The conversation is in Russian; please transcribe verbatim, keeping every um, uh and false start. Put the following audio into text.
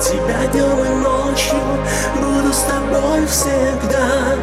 тебя днем и ночью, буду с тобой всегда.